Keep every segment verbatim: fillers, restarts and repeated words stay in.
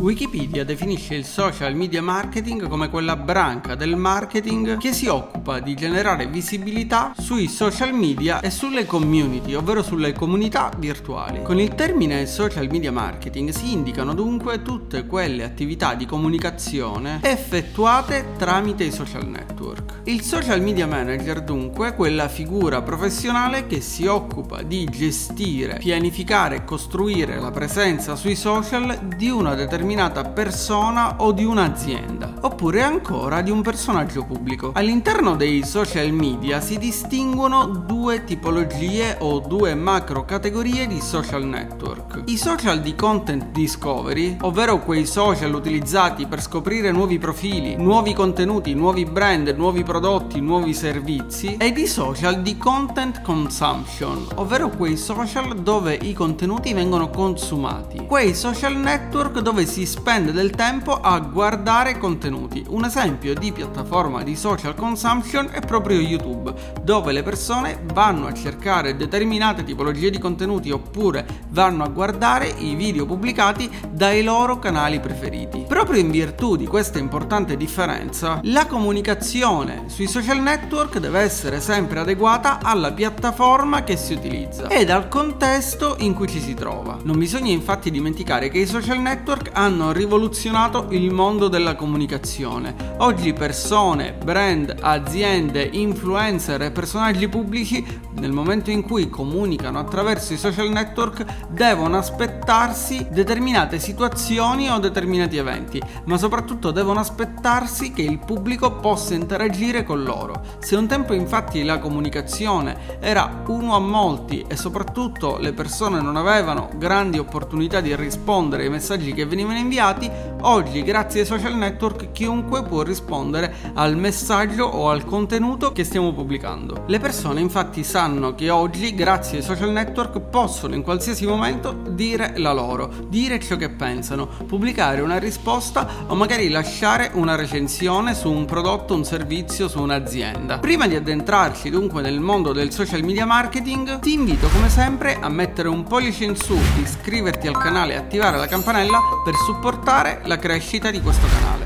Wikipedia definisce il social media marketing come quella branca del marketing che si occupa di generare visibilità sui social media e sulle community, ovvero sulle comunità virtuali. Con il termine social media marketing si indicano dunque tutte quelle attività di comunicazione effettuate tramite i social network. Il social media manager dunque è quella figura professionale che si occupa di gestire, pianificare e costruire la presenza sui social di una determinata persona o di un'azienda, oppure ancora di un personaggio pubblico. All'interno dei social media si distinguono due tipologie o due macro categorie di social network: i social di content discovery, ovvero quei social utilizzati per scoprire nuovi profili, nuovi contenuti, nuovi brand, nuovi prodotti, nuovi servizi, ed i social di content consumption, ovvero quei social dove i contenuti vengono consumati, quei social network dove si spende del tempo a guardare contenuti. Un esempio di piattaforma di social consumption è proprio YouTube, dove le persone vanno a cercare determinate tipologie di contenuti oppure vanno a guardare i video pubblicati dai loro canali preferiti. Proprio in virtù di questa importante differenza, la comunicazione sui social network deve essere sempre adeguata alla piattaforma che si utilizza ed al contesto in cui ci si trova. Non bisogna infatti dimenticare che i social network hanno rivoluzionato il mondo della comunicazione. Oggi persone, brand, aziende, influencer e personaggi pubblici, nel momento in cui comunicano attraverso i social network, devono aspettarsi determinate situazioni o determinati eventi, ma soprattutto devono aspettarsi che il pubblico possa interagire con loro. Se un tempo infatti la comunicazione era uno a molti e soprattutto le persone non avevano grandi opportunità di rispondere ai messaggi che venivano inviati, oggi grazie ai social network chiunque può rispondere al messaggio o al contenuto che stiamo pubblicando. Le persone infatti sanno che oggi grazie ai social network possono in qualsiasi momento dire la loro, dire ciò che pensano, pubblicare una risposta o magari lasciare una recensione su un prodotto, un servizio, su un'azienda. Prima di addentrarci dunque nel mondo del social media marketing, ti invito come sempre a mettere un pollice in su, iscriverti al canale e attivare la campanella per supportare la crescita di questo canale.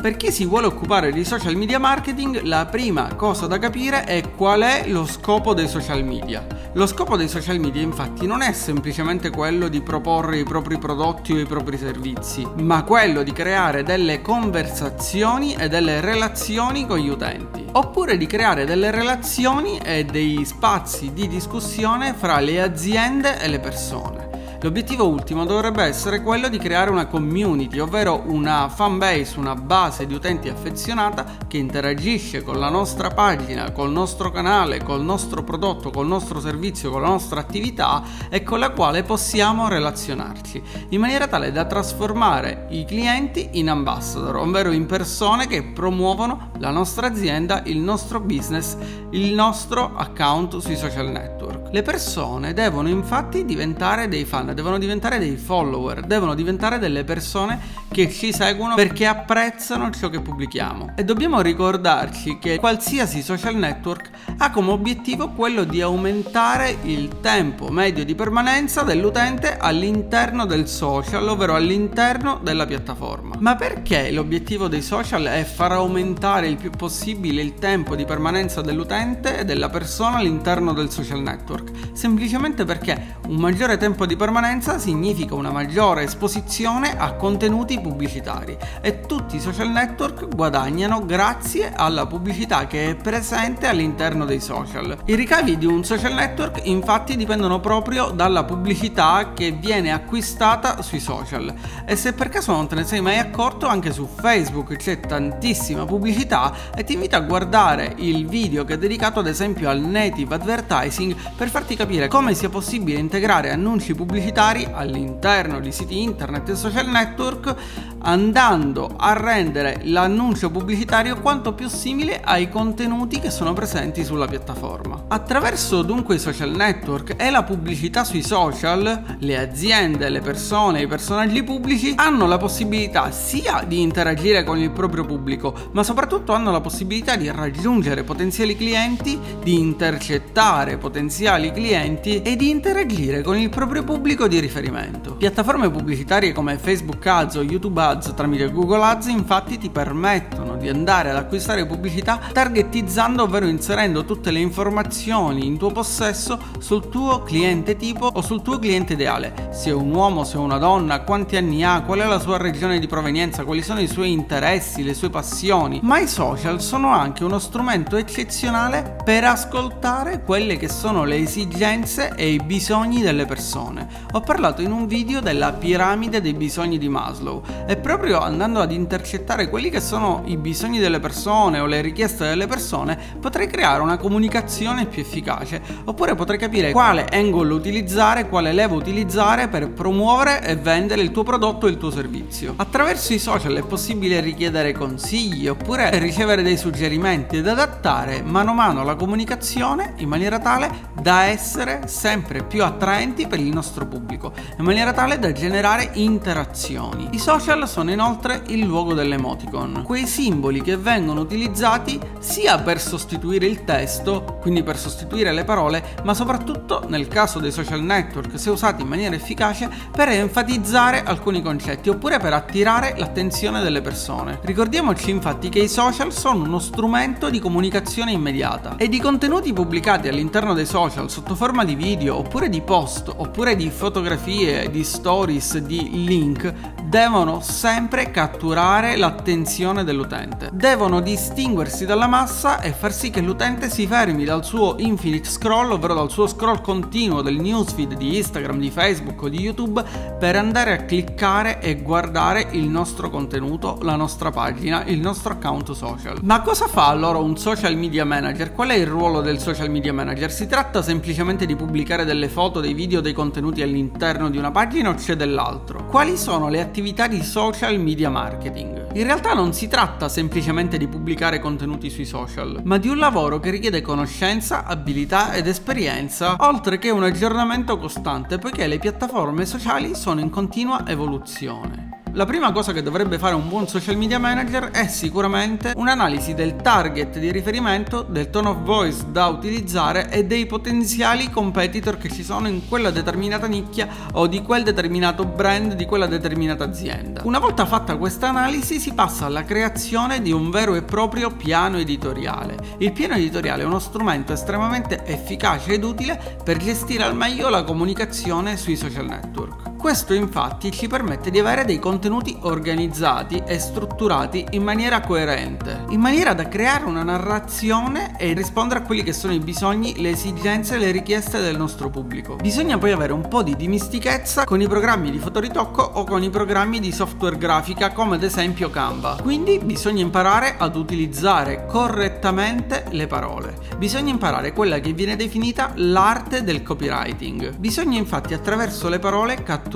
Per chi si vuole occupare di social media marketing, la prima cosa da capire è qual è lo scopo dei social media. Lo scopo dei social media infatti non è semplicemente quello di proporre i propri prodotti o i propri servizi, ma quello di creare delle conversazioni e delle relazioni con gli utenti, oppure di creare delle relazioni e dei spazi di discussione fra le aziende e le persone. L'obiettivo ultimo dovrebbe essere quello di creare una community, ovvero una fan base, una base di utenti affezionata che interagisce con la nostra pagina, col nostro canale, col nostro prodotto, col nostro servizio, con la nostra attività e con la quale possiamo relazionarci, in maniera tale da trasformare i clienti in ambassador, ovvero in persone che promuovono la nostra azienda, il nostro business, il nostro account sui social network. Le persone devono infatti diventare dei fan, devono diventare dei follower, devono diventare delle persone che ci seguono perché apprezzano ciò che pubblichiamo. E dobbiamo ricordarci che qualsiasi social network ha come obiettivo quello di aumentare il tempo medio di permanenza dell'utente all'interno del social, ovvero all'interno della piattaforma. Ma perché l'obiettivo dei social è far aumentare il più possibile il tempo di permanenza dell'utente e della persona all'interno del social network? Semplicemente perché un maggiore tempo di permanenza significa una maggiore esposizione a contenuti pubblicitari e tutti i social network guadagnano grazie alla pubblicità che è presente all'interno dei social. I ricavi di un social network infatti dipendono proprio dalla pubblicità che viene acquistata sui social, e se per caso non te ne sei mai accorto, anche su Facebook c'è tantissima pubblicità e ti invito a guardare il video che è dedicato ad esempio al native advertising per farti capire come sia possibile integrare annunci pubblicitari all'interno di siti internet e social network andando a rendere l'annuncio pubblicitario quanto più simile ai contenuti che sono presenti sulla piattaforma. Attraverso dunque i social network e la pubblicità sui social, le aziende, le persone, i personaggi pubblici hanno la possibilità sia di interagire con il proprio pubblico, ma soprattutto hanno la possibilità di raggiungere potenziali clienti, di intercettare potenziali clienti e di interagire con il proprio pubblico di riferimento. Piattaforme pubblicitarie come Facebook Ads o YouTube Ads tramite Google Ads infatti ti permettono di andare ad acquistare pubblicità targetizzando, ovvero inserendo tutte le informazioni in tuo possesso sul tuo cliente tipo o sul tuo cliente ideale, se è un uomo, se è una donna, quanti anni ha, qual è la sua regione di provenienza, quali sono i suoi interessi, le sue passioni. Ma i social sono anche uno strumento eccezionale per ascoltare quelle che sono le esigenze e i bisogni delle persone. Ho parlato in un video della piramide dei bisogni di Maslow e proprio andando ad intercettare quelli che sono i bisogni delle persone o le richieste delle persone potrei creare una comunicazione più efficace, oppure potrei capire quale angle utilizzare, quale leva utilizzare per promuovere e vendere il tuo prodotto e il tuo servizio. Attraverso i social è possibile richiedere consigli oppure ricevere dei suggerimenti ed adattare mano a mano la comunicazione in maniera tale da essere sempre più attraenti per il nostro pubblico, in maniera tale da generare interazioni. I social sono inoltre il luogo dell'emoticon, quei simboli che vengono utilizzati sia per sostituire il testo, quindi per sostituire le parole, ma soprattutto nel caso dei social network, se usati in maniera efficace, per enfatizzare alcuni concetti oppure per attirare l'attenzione delle persone. Ricordiamoci infatti che i social sono uno strumento di comunicazione immediata e di contenuti pubblicati all'interno dei social sotto forma di video oppure di post oppure di fotografie, di stories, di link devono sempre catturare l'attenzione dell'utente, devono distinguersi dalla massa e far sì che l'utente si fermi dal suo infinite scroll, ovvero dal suo scroll continuo del newsfeed di Instagram, di Facebook o di YouTube, per andare a cliccare e guardare il nostro contenuto, la nostra pagina, il nostro account social. Ma cosa fa allora un social media manager? Qual è il ruolo del social media manager? Si tratta semplicemente di pubblicare delle foto, dei video, dei contenuti all'interno di una pagina o c'è dell'altro? Quali sono le attività di social media marketing? In realtà non si tratta semplicemente di pubblicare contenuti sui social, ma di un lavoro che richiede conoscenza, abilità ed esperienza, oltre che un aggiornamento costante, poiché le piattaforme sociali sono in continua evoluzione. La prima cosa che dovrebbe fare un buon social media manager è sicuramente un'analisi del target di riferimento, del tone of voice da utilizzare e dei potenziali competitor che ci sono in quella determinata nicchia o di quel determinato brand, di quella determinata azienda. Una volta fatta questa analisi si passa alla creazione di un vero e proprio piano editoriale. Il piano editoriale è uno strumento estremamente efficace ed utile per gestire al meglio la comunicazione sui social network. Questo infatti ci permette di avere dei contenuti organizzati e strutturati in maniera coerente, in maniera da creare una narrazione e rispondere a quelli che sono i bisogni, le esigenze e le richieste del nostro pubblico. Bisogna poi avere un po' di dimistichezza con i programmi di fotoritocco o con i programmi di software grafica come ad esempio Canva. Quindi bisogna imparare ad utilizzare correttamente le parole. Bisogna imparare quella che viene definita l'arte del copywriting. Bisogna infatti attraverso le parole catturare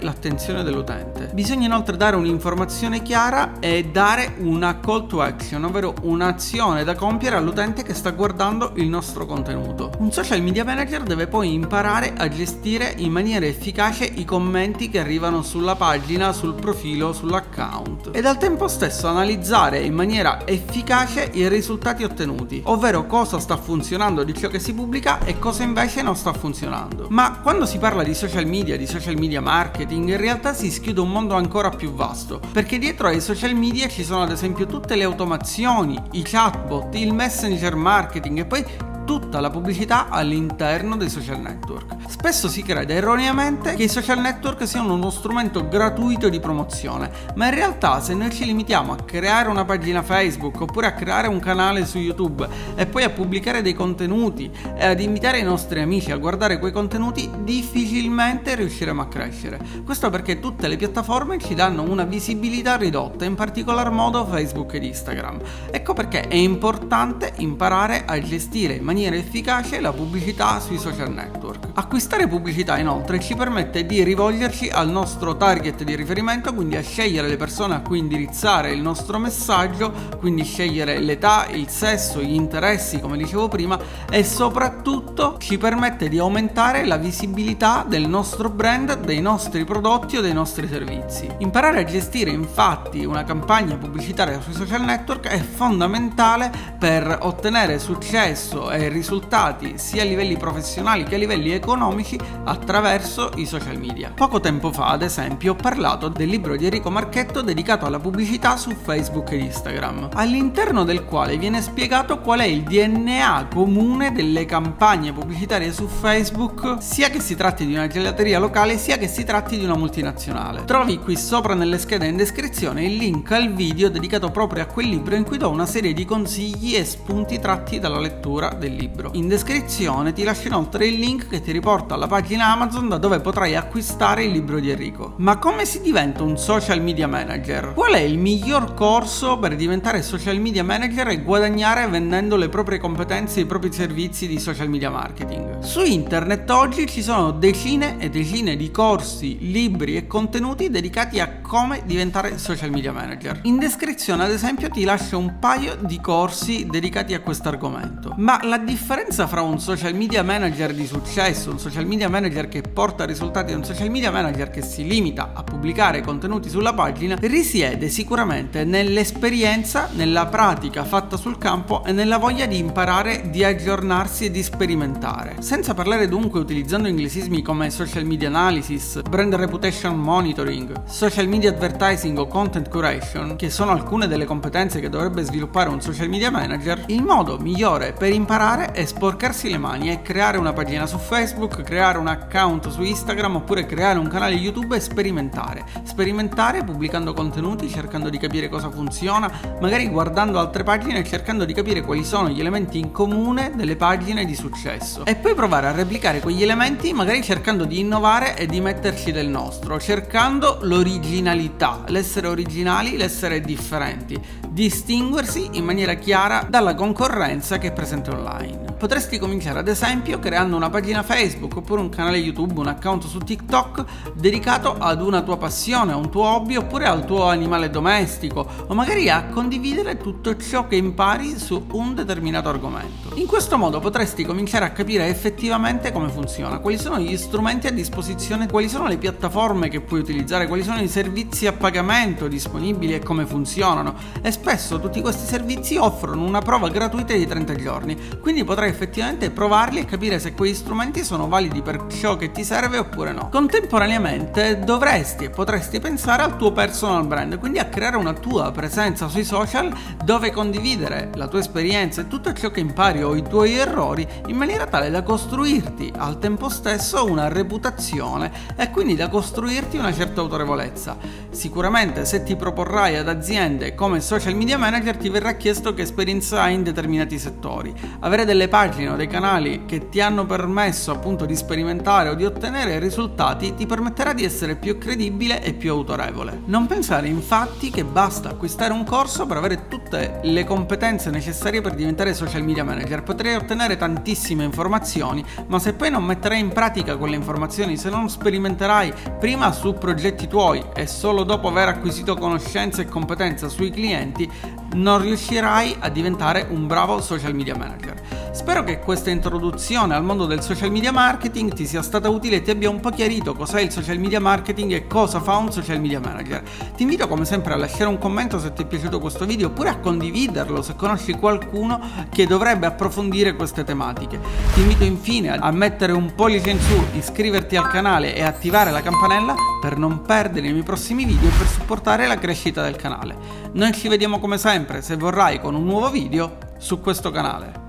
l'attenzione dell'utente. Bisogna inoltre dare un'informazione chiara e dare una call to action, ovvero un'azione da compiere all'utente che sta guardando il nostro contenuto. Un social media manager deve poi imparare a gestire in maniera efficace i commenti che arrivano sulla pagina, sul profilo, sull'account ed al tempo stesso analizzare in maniera efficace i risultati ottenuti, ovvero cosa sta funzionando di ciò che si pubblica e cosa invece non sta funzionando. Ma quando si parla di social media, di social media marketing, in realtà si schiude un mondo ancora più vasto, perché dietro ai social media ci sono ad esempio tutte le automazioni, i chatbot, il messenger marketing e poi tutta la pubblicità all'interno dei social network. Spesso si crede erroneamente che i social network siano uno strumento gratuito di promozione, ma in realtà se noi ci limitiamo a creare una pagina Facebook oppure a creare un canale su YouTube e poi a pubblicare dei contenuti e ad invitare i nostri amici a guardare quei contenuti, difficilmente riusciremo a crescere. Questo perché tutte le piattaforme ci danno una visibilità ridotta, in particolar modo Facebook ed Instagram. Ecco perché è importante imparare a gestire in maniera maniera efficace la pubblicità sui social network. Acquistare pubblicità inoltre ci permette di rivolgerci al nostro target di riferimento, quindi a scegliere le persone a cui indirizzare il nostro messaggio, quindi scegliere l'età, il sesso, gli interessi, come dicevo prima, e soprattutto ci permette di aumentare la visibilità del nostro brand, dei nostri prodotti o dei nostri servizi. Imparare a gestire infatti una campagna pubblicitaria sui social network è fondamentale per ottenere successo e risultati sia a livelli professionali che a livelli economici attraverso i social media. Poco tempo fa, ad esempio, ho parlato del libro di Enrico Marchetto dedicato alla pubblicità su Facebook e Instagram, all'interno del quale viene spiegato qual è il D N A comune delle campagne pubblicitarie su Facebook, sia che si tratti di una gelateria locale sia che si tratti di una multinazionale. Trovi qui sopra nelle schede in descrizione il link al video dedicato proprio a quel libro, in cui do una serie di consigli e spunti tratti dalla lettura del libro. In descrizione ti lascio inoltre il link che ti riporta alla pagina Amazon, da dove potrai acquistare il libro di Enrico. Ma come si diventa un social media manager? Qual è il miglior corso per diventare social media manager e guadagnare vendendo le proprie competenze e i propri servizi di social media marketing? Su internet oggi ci sono decine e decine di corsi, libri e contenuti dedicati a come diventare social media manager. In descrizione, ad esempio, ti lascio un paio di corsi dedicati a questo argomento. Ma la differenza fra un social media manager di successo, un social media manager che porta risultati e un social media manager che si limita a pubblicare contenuti sulla pagina, risiede sicuramente nell'esperienza, nella pratica fatta sul campo e nella voglia di imparare, di aggiornarsi e di sperimentare. Senza parlare dunque, utilizzando inglesismi come social media analysis, brand reputation monitoring, social media advertising o content curation, che sono alcune delle competenze che dovrebbe sviluppare un social media manager, il modo migliore per imparare è sporcarsi le mani e creare una pagina su Facebook, creare un account su Instagram oppure creare un canale YouTube e sperimentare. Sperimentare pubblicando contenuti, cercando di capire cosa funziona, magari guardando altre pagine e cercando di capire quali sono gli elementi in comune delle pagine di successo. E poi provare a replicare quegli elementi, magari cercando di innovare e di metterci del nostro, cercando l'originalità, l'essere originali, l'essere differenti, distinguersi in maniera chiara dalla concorrenza che è presente online. Potresti cominciare ad esempio creando una pagina Facebook oppure un canale YouTube, un account su TikTok dedicato ad una tua passione, a un tuo hobby oppure al tuo animale domestico, o magari a condividere tutto ciò che impari su un determinato argomento. In questo modo potresti cominciare a capire effettivamente come funziona, quali sono gli strumenti a disposizione, quali sono le piattaforme che puoi utilizzare, quali sono i servizi a pagamento disponibili e come funzionano, e spesso tutti questi servizi offrono una prova gratuita di trenta giorni, quindi potrai effettivamente provarli e capire se quegli strumenti sono validi per ciò che ti serve oppure no. Contemporaneamente dovresti e potresti pensare al tuo personal brand, quindi a creare una tua presenza sui social dove condividere la tua esperienza e tutto ciò che impari o i tuoi errori, in maniera tale da costruirti al tempo stesso una reputazione e quindi da costruirti una certa autorevolezza. Sicuramente se ti proporrai ad aziende come social media manager ti verrà chiesto che esperienza hai in determinati settori. Avere delle pagine o dei canali che ti hanno permesso appunto di sperimentare o di ottenere risultati ti permetterà di essere più credibile e più autorevole. Non pensare infatti che basta acquistare un corso per avere tutte le competenze necessarie per diventare social media manager. Potrei ottenere tantissime informazioni, ma se poi non metterai in pratica quelle informazioni, se non sperimenterai prima su progetti tuoi e solo dopo aver acquisito conoscenza e competenza sui clienti, non riuscirai a diventare un bravo social media manager. Spero che questa introduzione al mondo del social media marketing ti sia stata utile e ti abbia un po' chiarito cos'è il social media marketing e cosa fa un social media manager. Ti invito come sempre a lasciare un commento se ti è piaciuto questo video, oppure a condividerlo se conosci qualcuno che dovrebbe approfondire queste tematiche. Ti invito infine a mettere un pollice in su, iscriverti al canale e attivare la campanella per non perdere i miei prossimi video e per supportare la crescita del canale. Noi ci vediamo come sempre, se vorrai, con un nuovo video su questo canale.